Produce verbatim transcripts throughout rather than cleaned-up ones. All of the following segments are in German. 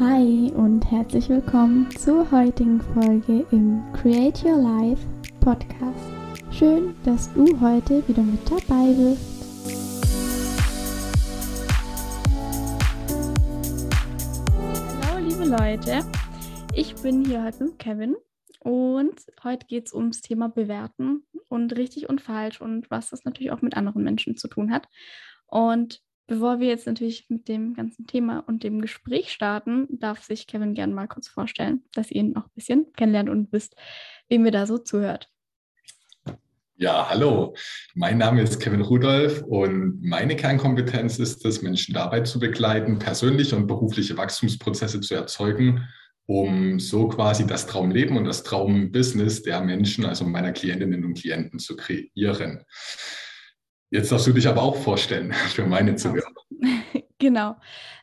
Hi und herzlich willkommen zur heutigen Folge im Create Your Life Podcast. Schön, dass du heute wieder mit dabei bist. Hallo liebe Leute, ich bin hier heute mit Kevin und heute geht es ums Thema Bewerten und richtig und falsch und was das natürlich auch mit anderen Menschen zu tun hat. Und bevor wir jetzt natürlich mit dem ganzen Thema und dem Gespräch starten, darf sich Kevin gerne mal kurz vorstellen, dass ihr ihn noch ein bisschen kennenlernt und wisst, wem ihr da so zuhört. Ja, hallo. Mein Name ist Kevin Rudolph und meine Kernkompetenz ist es, Menschen dabei zu begleiten, persönliche und berufliche Wachstumsprozesse zu erzeugen, um so quasi das Traumleben und das Traumbusiness der Menschen, also meiner Klientinnen und Klienten, zu kreieren. Jetzt darfst du dich aber auch vorstellen für meine Zuhörer. Genau.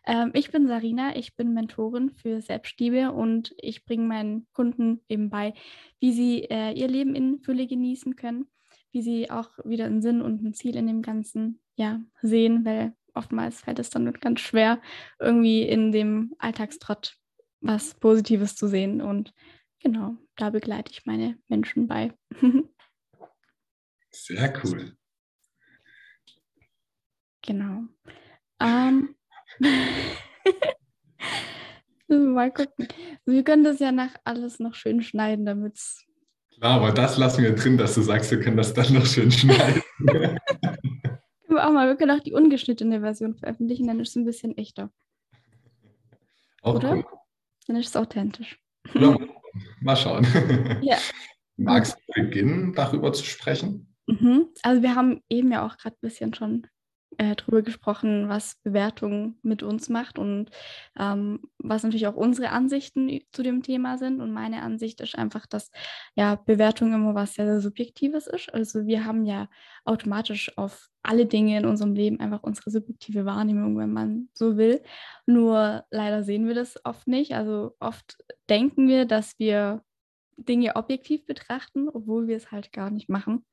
Ähm, ich bin Sarina, ich bin Mentorin für Selbstliebe und ich bringe meinen Kunden eben bei, wie sie äh, ihr Leben in Fülle genießen können, wie sie auch wieder einen Sinn und ein Ziel in dem Ganzen ja, sehen, weil oftmals fällt es dann ganz schwer, irgendwie in dem Alltagstrott was Positives zu sehen. Und genau, da begleite ich meine Menschen bei. Sehr cool. Genau. Ähm, mal gucken. Wir können das ja nach alles noch schön schneiden, damit es... Klar, aber das lassen wir drin, dass du sagst, wir können das dann noch schön schneiden. Können wir auch mal. Wir können auch die ungeschnittene Version veröffentlichen, dann ist es ein bisschen echter. Auch oder? Cool. Dann ist es authentisch. Ja, mal schauen. Ja. Magst du beginnen, darüber zu sprechen? Mhm. Also wir haben eben ja auch gerade ein bisschen schon drüber gesprochen, was Bewertung mit uns macht und ähm, was natürlich auch unsere Ansichten zu dem Thema sind. Und meine Ansicht ist einfach, dass ja Bewertung immer was sehr, sehr Subjektives ist. Also wir haben ja automatisch auf alle Dinge in unserem Leben einfach unsere subjektive Wahrnehmung, wenn man so will. Nur leider sehen wir das oft nicht. Also oft denken wir, dass wir Dinge objektiv betrachten, obwohl wir es halt gar nicht machen.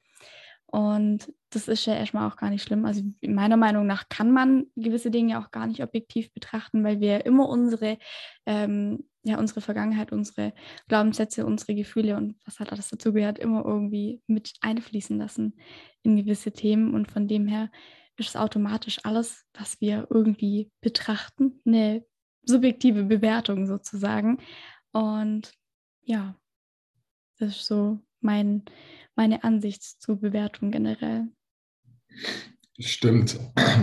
Und das ist ja erstmal auch gar nicht schlimm. Also meiner Meinung nach kann man gewisse Dinge ja auch gar nicht objektiv betrachten, weil wir immer unsere, ähm, ja, unsere Vergangenheit, unsere Glaubenssätze, unsere Gefühle und was halt alles dazugehört, immer irgendwie mit einfließen lassen in gewisse Themen. Und von dem her ist es automatisch alles, was wir irgendwie betrachten, eine subjektive Bewertung sozusagen. Und ja, das ist so mein... meine Ansicht zur Bewertung generell. Stimmt.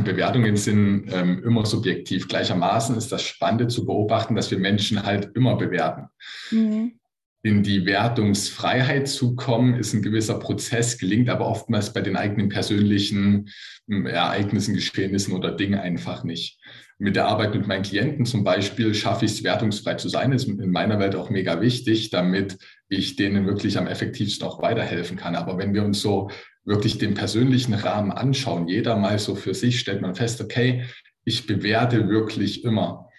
Bewertungen sind ähm, immer subjektiv. Gleichermaßen ist das Spannende zu beobachten, dass wir Menschen halt immer bewerten. Mhm. In die Wertungsfreiheit zu kommen, ist ein gewisser Prozess, gelingt aber oftmals bei den eigenen persönlichen äh, Ereignissen, Geschehnissen oder Dingen einfach nicht. Mit der Arbeit mit meinen Klienten zum Beispiel schaffe ich es, wertungsfrei zu sein. Das ist in meiner Welt auch mega wichtig, damit ich denen wirklich am effektivsten auch weiterhelfen kann. Aber wenn wir uns so wirklich den persönlichen Rahmen anschauen, jeder mal so für sich, stellt man fest, okay, ich bewerte wirklich immer.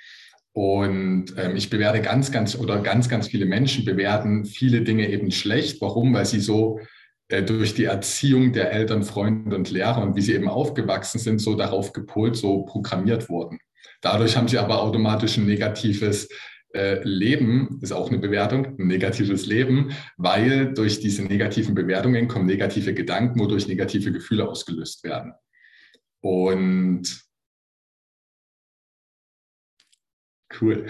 Und ähm, ich bewerte ganz, ganz oder ganz, ganz viele Menschen bewerten viele Dinge eben schlecht. Warum? Weil sie so durch die Erziehung der Eltern, Freunde und Lehrer und wie sie eben aufgewachsen sind, so darauf gepolt, so programmiert wurden. Dadurch haben sie aber automatisch ein negatives äh, Leben, ist auch eine Bewertung, ein negatives Leben, weil durch diese negativen Bewertungen kommen negative Gedanken, wodurch negative Gefühle ausgelöst werden. Und cool.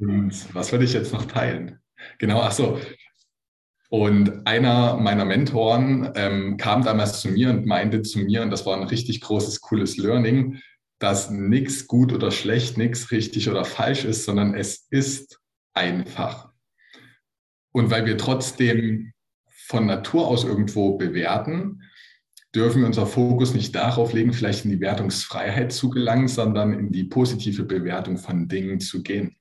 Und was würde ich jetzt noch teilen? Genau, ach so. Und einer meiner Mentoren ähm, kam damals zu mir und meinte zu mir, und das war ein richtig großes, cooles Learning, dass nichts gut oder schlecht, nichts richtig oder falsch ist, sondern es ist einfach. Und weil wir trotzdem von Natur aus irgendwo bewerten, dürfen wir unseren Fokus nicht darauf legen, vielleicht in die Wertungsfreiheit zu gelangen, sondern in die positive Bewertung von Dingen zu gehen.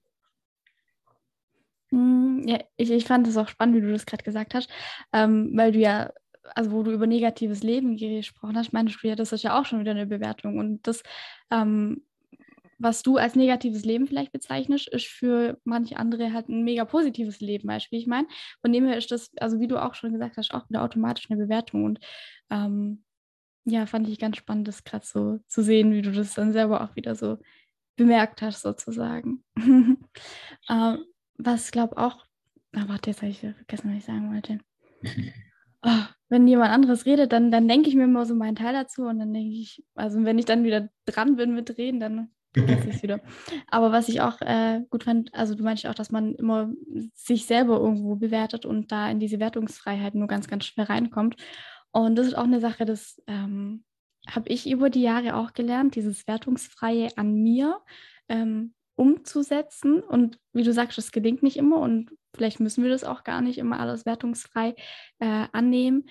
Ja, ich, ich fand das auch spannend, wie du das gerade gesagt hast, ähm, weil du ja, also wo du über negatives Leben gesprochen hast, meinst du ja, das ist ja auch schon wieder eine Bewertung und das, ähm, was du als negatives Leben vielleicht bezeichnest, ist für manche andere halt ein mega positives Leben, weißt du, wie ich meine? Von dem her ist das, also wie du auch schon gesagt hast, auch wieder automatisch eine Bewertung und ähm, ja, fand ich ganz spannend, das gerade so zu sehen, wie du das dann selber auch wieder so bemerkt hast sozusagen. ähm, was glaube auch, oh, warte, jetzt habe ich vergessen, was ich sagen wollte. Oh, wenn jemand anderes redet, dann, dann denke ich mir immer so meinen Teil dazu und dann denke ich, also wenn ich dann wieder dran bin mit Reden, dann weiß ich es wieder. Aber was ich auch äh, gut fand, also du meinst auch, dass man immer sich selber irgendwo bewertet und da in diese Wertungsfreiheit nur ganz, ganz schwer reinkommt. Und das ist auch eine Sache, das ähm, habe ich über die Jahre auch gelernt, dieses Wertungsfreie an mir ähm, umzusetzen. Und wie du sagst, das gelingt nicht immer und vielleicht müssen wir das auch gar nicht immer alles wertungsfrei äh, annehmen.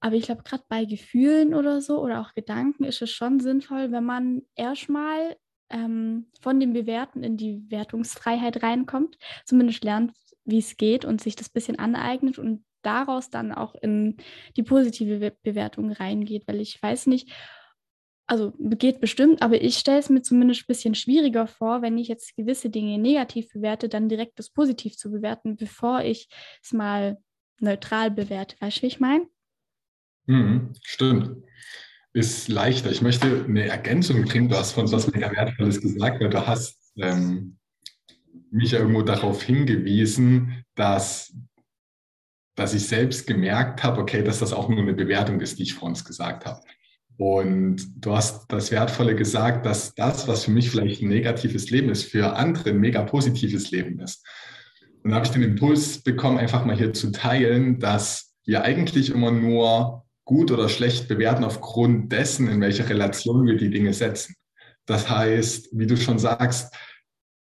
Aber ich glaube, gerade bei Gefühlen oder so oder auch Gedanken ist es schon sinnvoll, wenn man erstmal ähm, von dem Bewerten in die Wertungsfreiheit reinkommt, zumindest lernt, wie es geht und sich das ein bisschen aneignet und daraus dann auch in die positive Bewertung reingeht, weil ich weiß nicht, also geht bestimmt, aber ich stelle es mir zumindest ein bisschen schwieriger vor, wenn ich jetzt gewisse Dinge negativ bewerte, dann direkt das positiv zu bewerten, bevor ich es mal neutral bewerte. Weißt du, wie ich meine? Mhm, stimmt. Ist leichter. Ich möchte eine Ergänzung bringen, du hast von was mega Wertvolles gesagt, weil du hast ähm, mich ja irgendwo darauf hingewiesen, dass dass ich selbst gemerkt habe, okay, dass das auch nur eine Bewertung ist, die ich vor uns gesagt habe. Und du hast das Wertvolle gesagt, dass das, was für mich vielleicht ein negatives Leben ist, für andere ein mega positives Leben ist. Und da habe ich den Impuls bekommen, einfach mal hier zu teilen, dass wir eigentlich immer nur gut oder schlecht bewerten aufgrund dessen, in welche Relation wir die Dinge setzen. Das heißt, wie du schon sagst,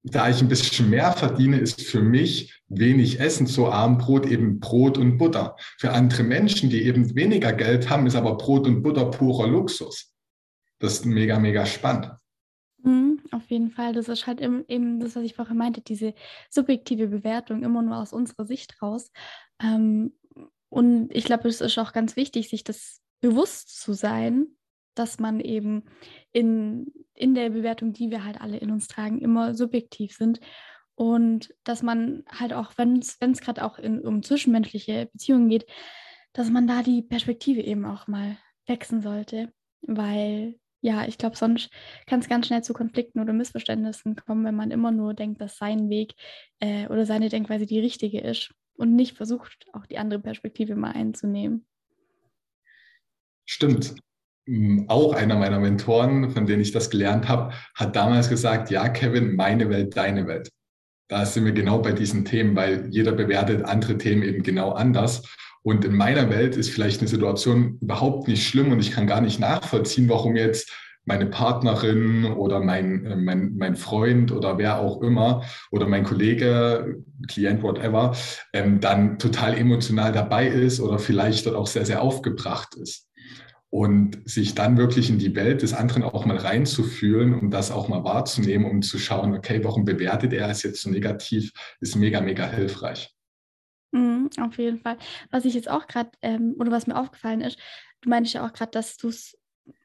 da ich ein bisschen mehr verdiene, ist für mich wenig Essen zu Abendbrot eben Brot und Butter. Für andere Menschen, die eben weniger Geld haben, ist aber Brot und Butter purer Luxus. Das ist mega, mega spannend. Mhm, auf jeden Fall. Das ist halt eben das, was ich vorher meinte, diese subjektive Bewertung immer nur aus unserer Sicht raus. Und ich glaube, es ist auch ganz wichtig, sich das bewusst zu sein, dass man eben in, in der Bewertung, die wir halt alle in uns tragen, immer subjektiv sind und dass man halt auch, wenn es gerade auch in, um zwischenmenschliche Beziehungen geht, dass man da die Perspektive eben auch mal wechseln sollte, weil ja, ich glaube, sonst kann es ganz schnell zu Konflikten oder Missverständnissen kommen, wenn man immer nur denkt, dass sein Weg äh, oder seine Denkweise die richtige ist und nicht versucht, auch die andere Perspektive mal einzunehmen. Stimmt. Auch einer meiner Mentoren, von denen ich das gelernt habe, hat damals gesagt, ja, Kevin, meine Welt, deine Welt. Da sind wir genau bei diesen Themen, weil jeder bewertet andere Themen eben genau anders. Und in meiner Welt ist vielleicht eine Situation überhaupt nicht schlimm und ich kann gar nicht nachvollziehen, warum jetzt meine Partnerin oder mein, mein, mein Freund oder wer auch immer oder mein Kollege, Klient, whatever, ähm, dann total emotional dabei ist oder vielleicht dort auch sehr, sehr aufgebracht ist. Und sich dann wirklich in die Welt des anderen auch mal reinzufühlen, um das auch mal wahrzunehmen, um zu schauen, okay, warum bewertet er es jetzt so negativ, ist mega, mega hilfreich. Mhm, auf jeden Fall. Was ich jetzt auch gerade, ähm, oder was mir aufgefallen ist, du meinst ja auch gerade, dass du es,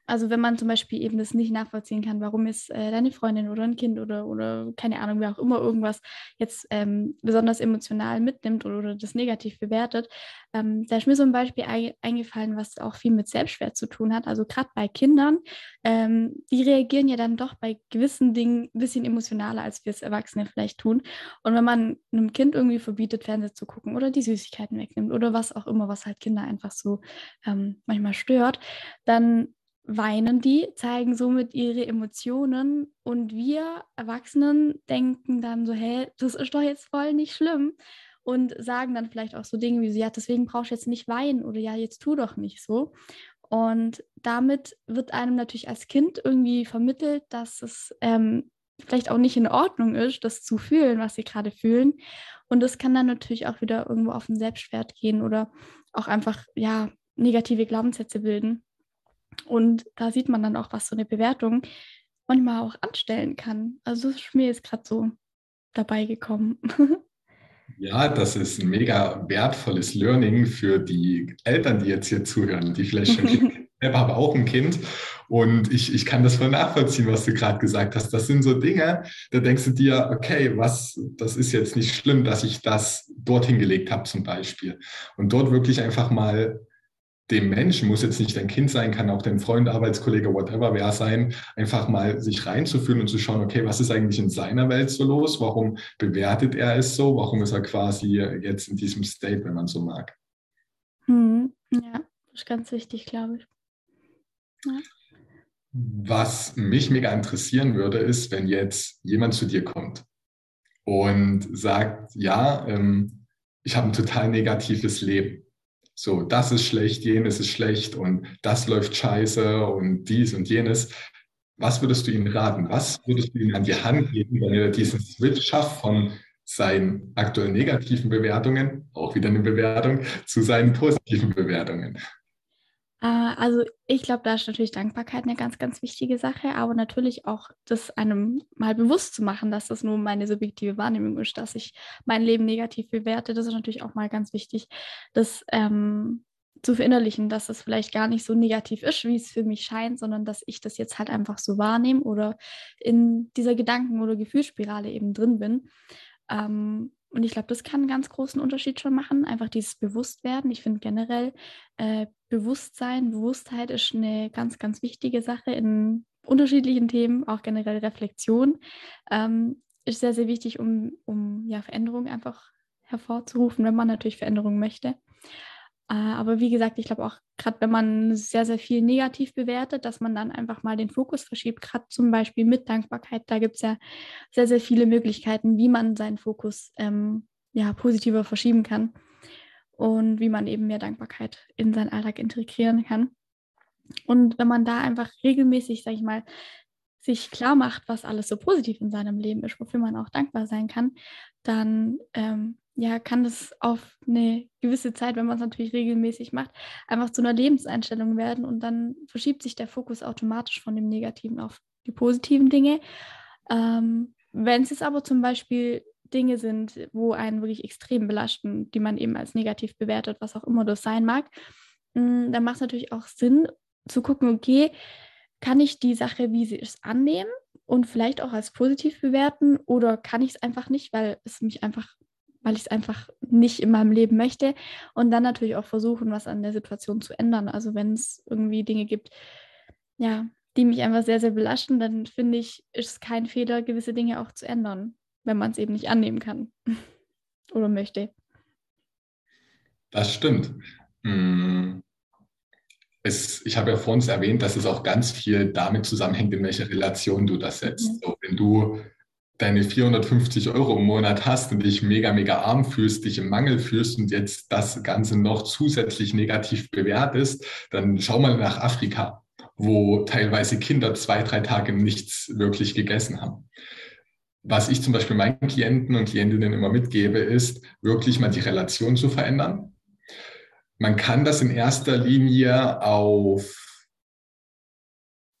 also wenn man zum Beispiel eben das nicht nachvollziehen kann, warum ist äh, deine Freundin oder ein Kind oder, oder keine Ahnung, wer auch immer irgendwas jetzt ähm, besonders emotional mitnimmt oder, oder das negativ bewertet, ähm, da ist mir so ein Beispiel ein, eingefallen, was auch viel mit Selbstwert zu tun hat, also gerade bei Kindern, ähm, die reagieren ja dann doch bei gewissen Dingen ein bisschen emotionaler, als wir es Erwachsene vielleicht tun. Und wenn man einem Kind irgendwie verbietet, Fernsehen zu gucken oder die Süßigkeiten wegnimmt oder was auch immer, was halt Kinder einfach so ähm, manchmal stört, dann weinen die, zeigen somit ihre Emotionen und wir Erwachsenen denken dann so, hey, das ist doch jetzt voll nicht schlimm und sagen dann vielleicht auch so Dinge wie so, ja, deswegen brauchst du jetzt nicht weinen oder ja, jetzt tu doch nicht so. Und damit wird einem natürlich als Kind irgendwie vermittelt, dass es ähm, vielleicht auch nicht in Ordnung ist, das zu fühlen, was sie gerade fühlen. Und das kann dann natürlich auch wieder irgendwo auf den Selbstwert gehen oder auch einfach, ja, negative Glaubenssätze bilden. Und da sieht man dann auch, was so eine Bewertung manchmal auch anstellen kann. Also das ist mir jetzt gerade so dabei gekommen. Ja, das ist ein mega wertvolles Learning für die Eltern, die jetzt hier zuhören, die vielleicht schon selber haben auch ein Kind. Und ich, ich kann das voll nachvollziehen, was du gerade gesagt hast. Das sind so Dinge, da denkst du dir, okay, was, das ist jetzt nicht schlimm, dass ich das dorthin gelegt habe zum Beispiel. Und dort wirklich einfach mal dem Menschen, muss jetzt nicht dein Kind sein, kann auch dein Freund, Arbeitskollege, whatever, wer sein, einfach mal sich reinzufühlen und zu schauen, okay, was ist eigentlich in seiner Welt so los? Warum bewertet er es so? Warum ist er quasi jetzt in diesem State, wenn man so mag? Hm, ja, das ist ganz wichtig, glaube ich. Ja. Was mich mega interessieren würde, ist, wenn jetzt jemand zu dir kommt und sagt, ja, ähm, ich habe ein total negatives Leben. So, das ist schlecht, jenes ist schlecht und das läuft scheiße und dies und jenes. Was würdest du ihnen raten? Was würdest du ihnen an die Hand geben, wenn er diesen Switch schafft von seinen aktuellen negativen Bewertungen, auch wieder eine Bewertung, zu seinen positiven Bewertungen? Also ich glaube, da ist natürlich Dankbarkeit eine ganz, ganz wichtige Sache, aber natürlich auch, das einem mal bewusst zu machen, dass das nur meine subjektive Wahrnehmung ist, dass ich mein Leben negativ bewerte. Das ist natürlich auch mal ganz wichtig, das ähm, zu verinnerlichen, dass das vielleicht gar nicht so negativ ist, wie es für mich scheint, sondern dass ich das jetzt halt einfach so wahrnehme oder in dieser Gedanken- oder Gefühlsspirale eben drin bin. Ähm, Und ich glaube, das kann einen ganz großen Unterschied schon machen, einfach dieses Bewusstwerden. Ich finde generell, äh, Bewusstsein, Bewusstheit ist eine ganz, ganz wichtige Sache in unterschiedlichen Themen, auch generell Reflexion ähm, ist sehr, sehr wichtig, um, um ja, Veränderungen einfach hervorzurufen, wenn man natürlich Veränderungen möchte. Äh, aber wie gesagt, ich glaube auch, gerade wenn man sehr, sehr viel negativ bewertet, dass man dann einfach mal den Fokus verschiebt, gerade zum Beispiel mit Dankbarkeit. Da gibt es ja sehr, sehr viele Möglichkeiten, wie man seinen Fokus ähm, ja, positiver verschieben kann und wie man eben mehr Dankbarkeit in seinen Alltag integrieren kann. Und wenn man da einfach regelmäßig, sage ich mal, sich klar macht, was alles so positiv in seinem Leben ist, wofür man auch dankbar sein kann, dann ähm, ja, kann das auf eine gewisse Zeit, wenn man es natürlich regelmäßig macht, einfach zu einer Lebenseinstellung werden und dann verschiebt sich der Fokus automatisch von dem Negativen auf die positiven Dinge. Ähm, wenn es jetzt aber zum Beispiel Dinge sind, wo einen wirklich extrem belasten, die man eben als negativ bewertet, was auch immer das sein mag, mh, dann macht es natürlich auch Sinn zu gucken, okay, kann ich die Sache, wie sie ist, annehmen und vielleicht auch als positiv bewerten oder kann ich es einfach nicht, weil es mich einfach weil ich es einfach nicht in meinem Leben möchte und dann natürlich auch versuchen, was an der Situation zu ändern. Also wenn es irgendwie Dinge gibt, ja, die mich einfach sehr, sehr belasten, dann finde ich, ist es kein Fehler, gewisse Dinge auch zu ändern, wenn man es eben nicht annehmen kann oder möchte. Das stimmt. Hm. Es, ich habe ja vorhin erwähnt, dass es auch ganz viel damit zusammenhängt, in welche Relation du das setzt. Ja. So, wenn du deine vierhundertfünfzig Euro im Monat hast und dich mega, mega arm fühlst, dich im Mangel fühlst und jetzt das Ganze noch zusätzlich negativ bewertest, dann schau mal nach Afrika, wo teilweise Kinder zwei, drei Tage nichts wirklich gegessen haben. Was ich zum Beispiel meinen Klienten und Klientinnen immer mitgebe, ist, wirklich mal die Relation zu verändern. Man kann das in erster Linie auf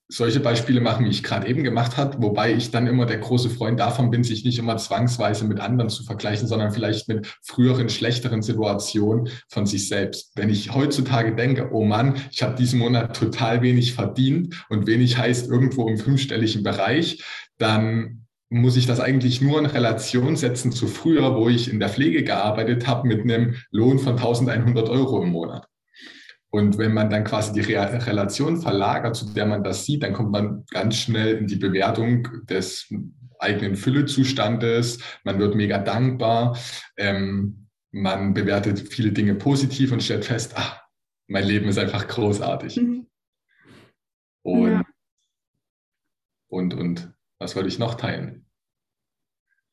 solche Beispiele machen, wie ich gerade eben gemacht habe, wobei ich dann immer der große Freund davon bin, sich nicht immer zwangsweise mit anderen zu vergleichen, sondern vielleicht mit früheren, schlechteren Situationen von sich selbst. Wenn ich heutzutage denke, oh Mann, ich habe diesen Monat total wenig verdient und wenig heißt irgendwo im fünfstelligen Bereich, dann muss ich das eigentlich nur in Relation setzen zu früher, wo ich in der Pflege gearbeitet habe mit einem Lohn von eintausendeinhundert Euro im Monat. Und wenn man dann quasi die Re- Relation verlagert, zu der man das sieht, dann kommt man ganz schnell in die Bewertung des eigenen Füllezustandes. Man wird mega dankbar. Ähm, man bewertet viele Dinge positiv und stellt fest, ach, mein Leben ist einfach großartig. Mhm. Und, ja. und, und, was wollte ich noch teilen?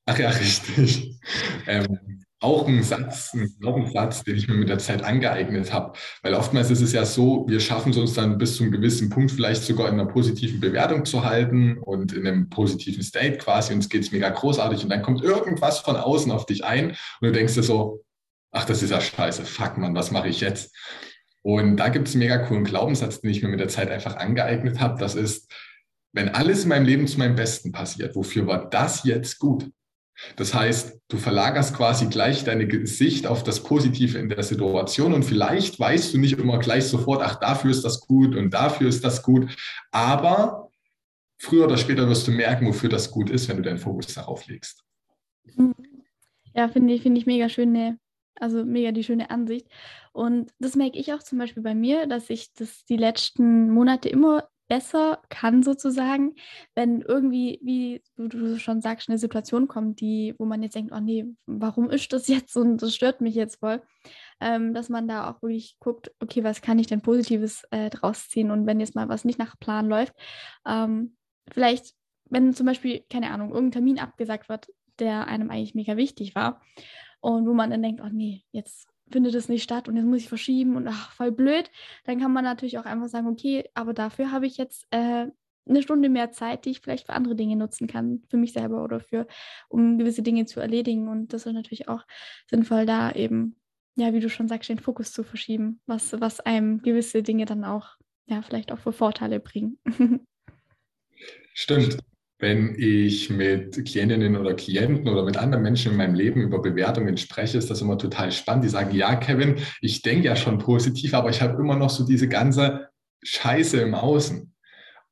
Ach ja, richtig. Ähm, Auch ein Satz, ein Glaubenssatz, den ich mir mit der Zeit angeeignet habe. Weil oftmals ist es ja so, wir schaffen es uns dann bis zu einem gewissen Punkt vielleicht sogar in einer positiven Bewertung zu halten und in einem positiven State quasi. Uns geht es mega großartig und dann kommt irgendwas von außen auf dich ein und du denkst dir so, ach, das ist ja scheiße, fuck Mann, was mache ich jetzt? Und da gibt es einen mega coolen Glaubenssatz, den ich mir mit der Zeit einfach angeeignet habe. Das ist, wenn alles in meinem Leben zu meinem Besten passiert, wofür war das jetzt gut? Das heißt, du verlagerst quasi gleich deine Sicht auf das Positive in der Situation und vielleicht weißt du nicht immer gleich sofort, ach, dafür ist das gut und dafür ist das gut, aber früher oder später wirst du merken, wofür das gut ist, wenn du deinen Fokus darauf legst. Ja, finde ich, finde ich mega schöne Also mega die schöne Ansicht. Und das merke ich auch zum Beispiel bei mir, dass ich das die letzten Monate immer besser kann sozusagen, wenn irgendwie, wie du schon sagst, eine Situation kommt, die, wo man jetzt denkt, oh nee, warum ist das jetzt und das stört mich jetzt voll, ähm, dass man da auch wirklich guckt, okay, was kann ich denn Positives äh, draus ziehen, und wenn jetzt mal was nicht nach Plan läuft, ähm, vielleicht, wenn zum Beispiel, keine Ahnung, irgendein Termin abgesagt wird, der einem eigentlich mega wichtig war und wo man dann denkt, oh nee, jetzt findet es nicht statt und jetzt muss ich verschieben und ach, voll blöd, dann kann man natürlich auch einfach sagen, okay, aber dafür habe ich jetzt äh, eine Stunde mehr Zeit, die ich vielleicht für andere Dinge nutzen kann, für mich selber oder für, um gewisse Dinge zu erledigen, und das ist natürlich auch sinnvoll, da eben, ja, wie du schon sagst, den Fokus zu verschieben, was, was einem gewisse Dinge dann auch, ja, vielleicht auch für Vorteile bringen. Stimmt. Wenn ich mit Klientinnen oder Klienten oder mit anderen Menschen in meinem Leben über Bewertungen spreche, ist das immer total spannend. Die sagen, ja, Kevin, ich denke ja schon positiv, aber ich habe immer noch so diese ganze Scheiße im Außen.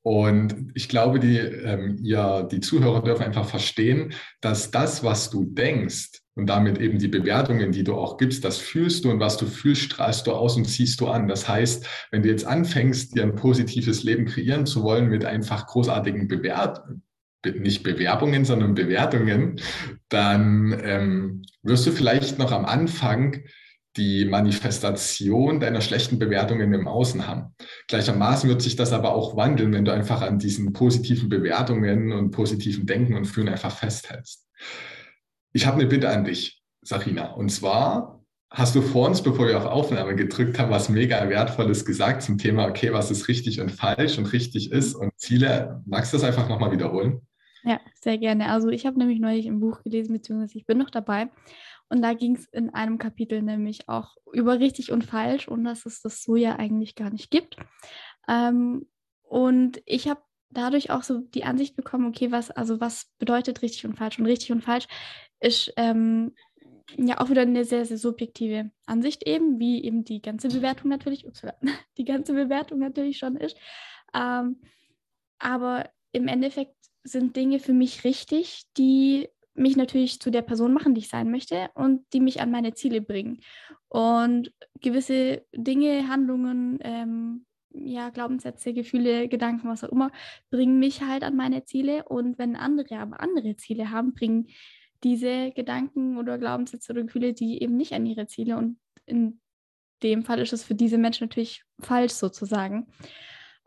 Und ich glaube, die, ähm, ihr, die Zuhörer dürfen einfach verstehen, dass das, was du denkst und damit eben die Bewertungen, die du auch gibst, das fühlst du, und was du fühlst, strahlst du aus und ziehst du an. Das heißt, wenn du jetzt anfängst, dir ein positives Leben kreieren zu wollen mit einfach großartigen Bewertungen, nicht Bewerbungen, sondern Bewertungen, dann ähm, wirst du vielleicht noch am Anfang die Manifestation deiner schlechten Bewertungen im Außen haben. Gleichermaßen wird sich das aber auch wandeln, wenn du einfach an diesen positiven Bewertungen und positiven Denken und Fühlen einfach festhältst. Ich habe eine Bitte an dich, Sarina, und zwar hast du vor uns, bevor wir auf Aufnahme gedrückt haben, was mega Wertvolles gesagt zum Thema, okay, was ist richtig und falsch und richtig ist und Ziele. Magst du das einfach nochmal wiederholen? Ja, sehr gerne. Also ich habe nämlich neulich ein Buch gelesen, beziehungsweise ich bin noch dabei, und da ging es in einem Kapitel nämlich auch über richtig und falsch und dass es das so ja eigentlich gar nicht gibt. Ähm, und ich habe dadurch auch so die Ansicht bekommen, okay, was, also was bedeutet richtig und falsch? Und richtig und falsch ist ähm, ja auch wieder eine sehr, sehr subjektive Ansicht eben, wie eben die ganze Bewertung natürlich, ups, die ganze Bewertung natürlich schon ist. Ähm, aber im Endeffekt sind Dinge für mich richtig, die mich natürlich zu der Person machen, die ich sein möchte und die mich an meine Ziele bringen. Und gewisse Dinge, Handlungen, ähm, ja, Glaubenssätze, Gefühle, Gedanken, was auch immer, bringen mich halt an meine Ziele. Und wenn andere aber andere Ziele haben, bringen diese Gedanken oder Glaubenssätze oder Gefühle, die eben nicht an ihre Ziele, und in dem Fall ist es für diese Menschen natürlich falsch sozusagen.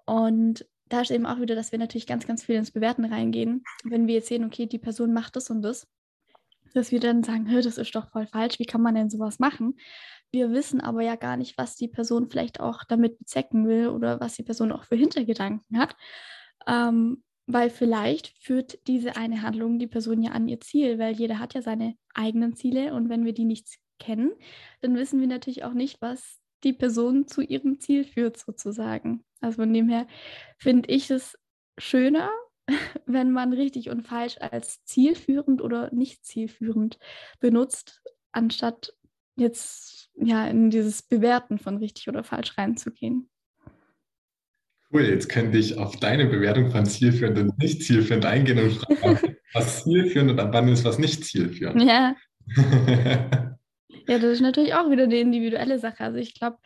Und da ist eben auch wieder, dass wir natürlich ganz, ganz viel ins Bewerten reingehen. Wenn wir jetzt sehen, okay, die Person macht das und das, dass wir dann sagen, das ist doch voll falsch, wie kann man denn sowas machen? Wir wissen aber ja gar nicht, was die Person vielleicht auch damit bezwecken will oder was die Person auch für Hintergedanken hat. Ähm, Weil vielleicht führt diese eine Handlung die Person ja an ihr Ziel, weil jeder hat ja seine eigenen Ziele, und wenn wir die nicht kennen, dann wissen wir natürlich auch nicht, was die Person zu ihrem Ziel führt sozusagen. Also von dem her finde ich es schöner, wenn man richtig und falsch als zielführend oder nicht zielführend benutzt, anstatt jetzt ja in dieses Bewerten von richtig oder falsch reinzugehen. Cool, jetzt könnte ich auf deine Bewertung von zielführend und nicht zielführend eingehen und fragen, was zielführend und ab wann ist was nicht zielführend. Ja. Ja, das ist natürlich auch wieder eine individuelle Sache. Also ich glaube,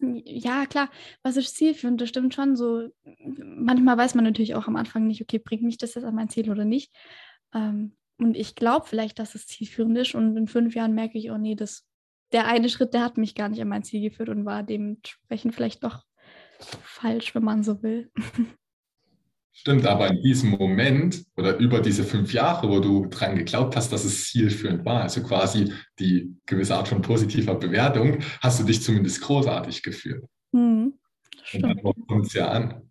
ja klar, was ist zielführend, das stimmt schon so. Manchmal weiß man natürlich auch am Anfang nicht, okay, bringt mich das jetzt an mein Ziel oder nicht. Und ich glaube vielleicht, dass es zielführend ist, und in fünf Jahren merke ich, oh nee, das der eine Schritt, der hat mich gar nicht an mein Ziel geführt und war dementsprechend vielleicht doch falsch, wenn man so will. Stimmt, aber in diesem Moment oder über diese fünf Jahre, wo du dran geglaubt hast, dass es zielführend war, also quasi die gewisse Art von positiver Bewertung, hast du dich zumindest großartig gefühlt. Mhm, das stimmt. Und dann kommt es ja an.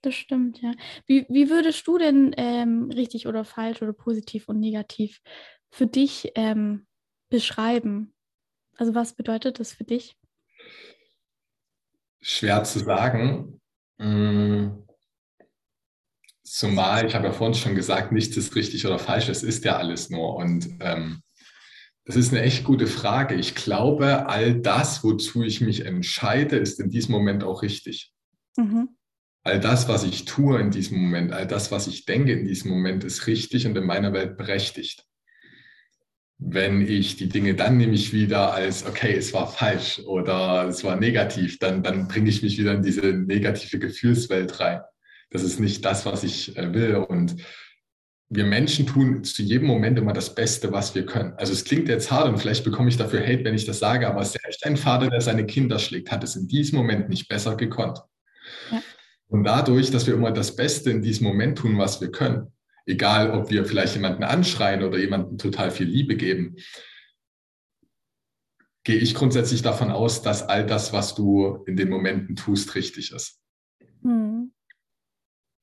Das stimmt, ja. Wie, wie würdest du denn ähm, richtig oder falsch oder positiv und negativ für dich ähm, beschreiben? Also was bedeutet das für dich? Schwer zu sagen. Zumal, ich habe ja vorhin schon gesagt, nichts ist richtig oder falsch, es ist ja alles nur. Und ähm, das ist eine echt gute Frage. Ich glaube, all das, wozu ich mich entscheide, ist in diesem Moment auch richtig. Mhm. All das, was ich tue in diesem Moment, all das, was ich denke in diesem Moment, ist richtig und in meiner Welt berechtigt. Wenn ich die Dinge dann nämlich wieder als, okay, es war falsch oder es war negativ, dann, dann bringe ich mich wieder in diese negative Gefühlswelt rein. Das ist nicht das, was ich will. Und wir Menschen tun zu jedem Moment immer das Beste, was wir können. Also es klingt jetzt hart und vielleicht bekomme ich dafür Hate, wenn ich das sage, aber selbst ein Vater, der seine Kinder schlägt, hat es in diesem Moment nicht besser gekonnt. Ja. Und dadurch, dass wir immer das Beste in diesem Moment tun, was wir können, egal, ob wir vielleicht jemanden anschreien oder jemandem total viel Liebe geben, gehe ich grundsätzlich davon aus, dass all das, was du in den Momenten tust, richtig ist. Hm.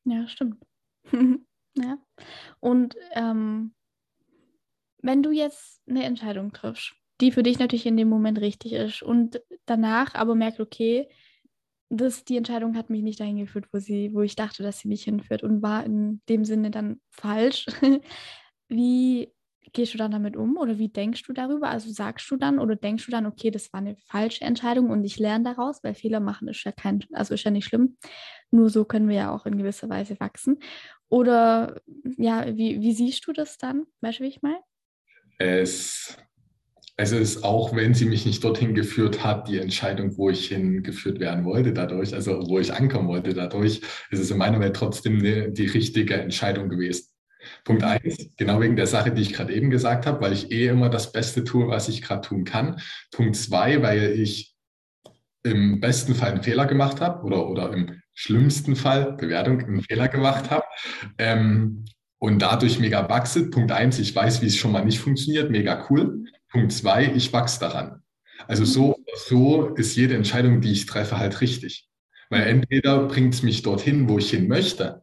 Ja, stimmt. Ja. Und ähm, wenn du jetzt eine Entscheidung triffst, die für dich natürlich in dem Moment richtig ist und danach aber merkst, okay, Das, die Entscheidung hat mich nicht dahin geführt, wo, sie, wo ich dachte, dass sie mich hinführt und war in dem Sinne dann falsch. Wie gehst du dann damit um oder wie denkst du darüber? Also sagst du dann oder denkst du dann, okay, das war eine falsche Entscheidung und ich lerne daraus, weil Fehler machen ist ja kein, also ist ja nicht schlimm. Nur so können wir ja auch in gewisser Weise wachsen. Oder ja, wie, wie siehst du das dann? Weißt du, wie ich meine? Es... Also ist auch, wenn sie mich nicht dorthin geführt hat, die Entscheidung, wo ich hingeführt werden wollte dadurch, also wo ich ankommen wollte dadurch, ist es in meiner Welt trotzdem ne, die richtige Entscheidung gewesen. Punkt eins, genau wegen der Sache, die ich gerade eben gesagt habe, weil ich eh immer das Beste tue, was ich gerade tun kann. Punkt zwei, weil ich im besten Fall einen Fehler gemacht habe oder, oder im schlimmsten Fall, Bewertung, einen Fehler gemacht habe. Ähm, und dadurch mega wachse. Punkt eins, ich weiß, wie es schon mal nicht funktioniert, mega cool. Punkt zwei, ich wachse daran. Also so, so ist jede Entscheidung, die ich treffe, halt richtig. Weil entweder bringt es mich dorthin, wo ich hin möchte,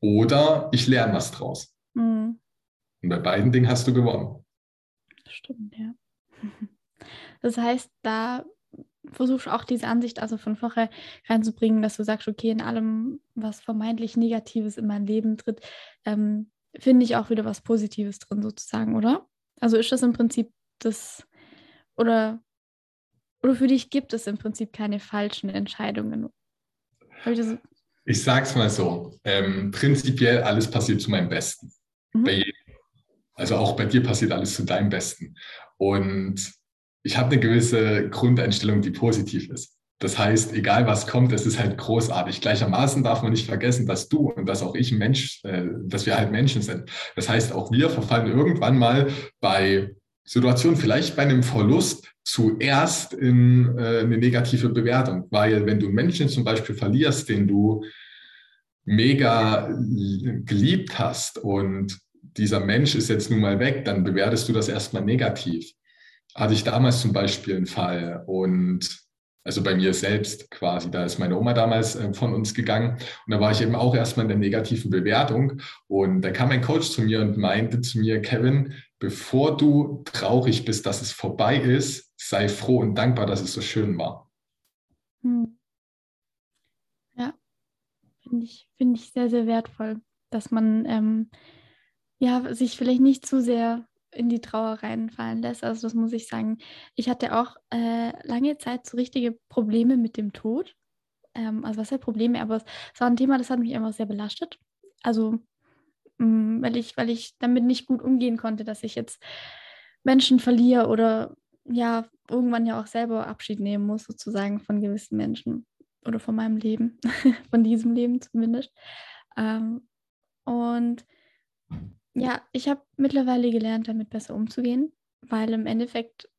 oder ich lerne was draus. Mhm. Und bei beiden Dingen hast du gewonnen. Stimmt, ja. Das heißt, da versuchst du auch diese Ansicht also von vorher reinzubringen, dass du sagst, okay, in allem, was vermeintlich Negatives in mein Leben tritt, ähm, finde ich auch wieder was Positives drin sozusagen, oder? Also ist das im Prinzip das, oder, oder für dich gibt es im Prinzip keine falschen Entscheidungen? Ich, ich sag's mal so, ähm, prinzipiell alles passiert zu meinem Besten. Mhm. Bei jedem. Also auch bei dir passiert alles zu deinem Besten. Und ich habe eine gewisse Grundeinstellung, die positiv ist. Das heißt, egal was kommt, es ist halt großartig. Gleichermaßen darf man nicht vergessen, dass du und dass auch ich ein Mensch, äh, dass wir halt Menschen sind. Das heißt, auch wir verfallen irgendwann mal bei Situationen, vielleicht bei einem Verlust, zuerst in äh, eine negative Bewertung. Weil wenn du Menschen zum Beispiel verlierst, den du mega geliebt hast und dieser Mensch ist jetzt nun mal weg, dann bewertest du das erstmal negativ. Hatte ich damals zum Beispiel einen Fall und also bei mir selbst quasi, da ist meine Oma damals von uns gegangen und da war ich eben auch erstmal in der negativen Bewertung und da kam mein Coach zu mir und meinte zu mir, Kevin, bevor du traurig bist, dass es vorbei ist, sei froh und dankbar, dass es so schön war. Hm. Ja, finde ich, finde ich sehr, sehr wertvoll, dass man ähm, ja, sich vielleicht nicht zu sehr in die Trauer reinfallen lässt. Also das muss ich sagen. Ich hatte auch äh, lange Zeit so richtige Probleme mit dem Tod. Ähm, also was heißt Probleme? Aber es, es war ein Thema, das hat mich immer sehr belastet. Also mh, weil ich, weil ich damit nicht gut umgehen konnte, dass ich jetzt Menschen verliere oder ja irgendwann ja auch selber Abschied nehmen muss sozusagen von gewissen Menschen oder von meinem Leben, von diesem Leben zumindest. Ähm, und ja, ich habe mittlerweile gelernt, damit besser umzugehen, weil im Endeffekt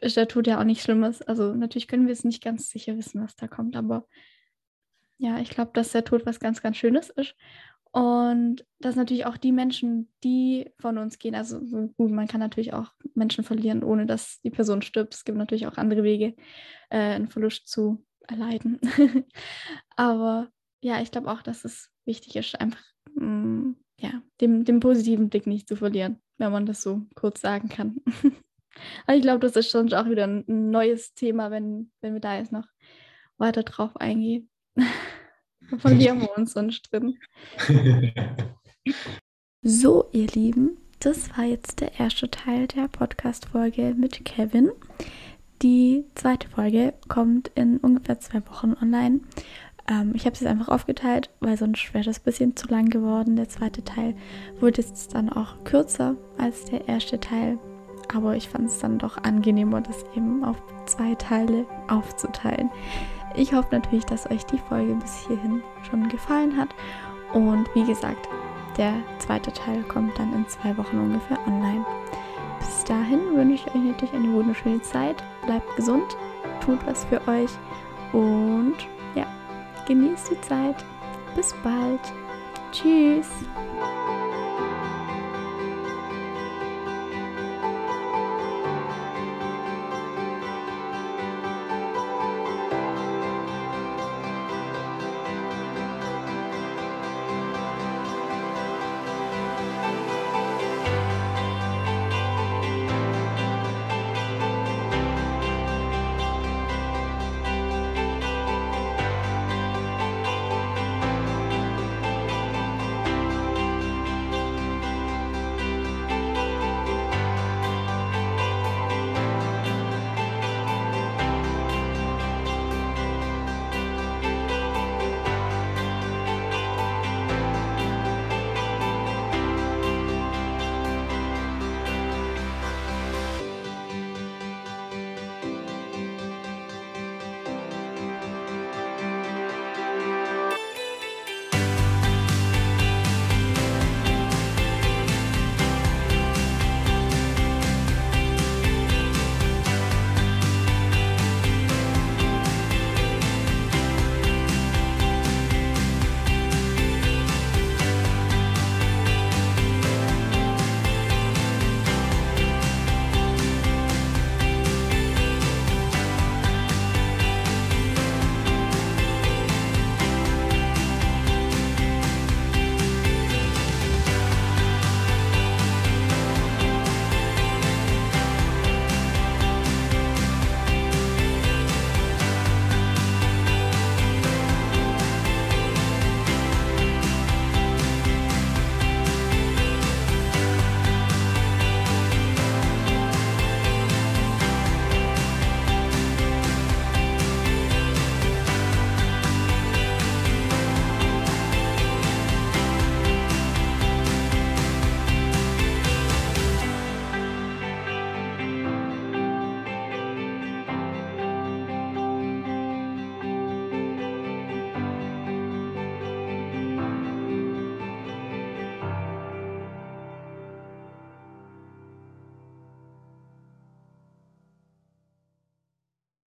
ist der Tod ja auch nichts Schlimmes. Also natürlich können wir es nicht ganz sicher wissen, was da kommt, aber ja, ich glaube, dass der Tod was ganz, ganz Schönes ist und dass natürlich auch die Menschen, die von uns gehen, also gut, man kann natürlich auch Menschen verlieren, ohne dass die Person stirbt. Es gibt natürlich auch andere Wege, äh, einen Verlust zu erleiden. Aber ja, ich glaube auch, dass es wichtig ist, einfach mh, ja, dem, dem positiven Blick nicht zu verlieren, wenn man das so kurz sagen kann. Aber ich glaube, das ist schon auch wieder ein neues Thema, wenn, wenn wir da jetzt noch weiter drauf eingehen. Verlieren wir uns sonst drin. So, ihr Lieben, das war jetzt der erste Teil der Podcast-Folge mit Kevin. Die zweite Folge kommt in ungefähr zwei Wochen online. Ähm, ich habe es jetzt einfach aufgeteilt, weil sonst wäre das ein bisschen zu lang geworden. Der zweite Teil wurde jetzt dann auch kürzer als der erste Teil. Aber ich fand es dann doch angenehmer, das eben auf zwei Teile aufzuteilen. Ich hoffe natürlich, dass euch die Folge bis hierhin schon gefallen hat. Und wie gesagt, der zweite Teil kommt dann in zwei Wochen ungefähr online. Bis dahin wünsche ich euch natürlich eine wunderschöne Zeit. Bleibt gesund, tut was für euch und ja, genießt die Zeit. Bis bald. Tschüss.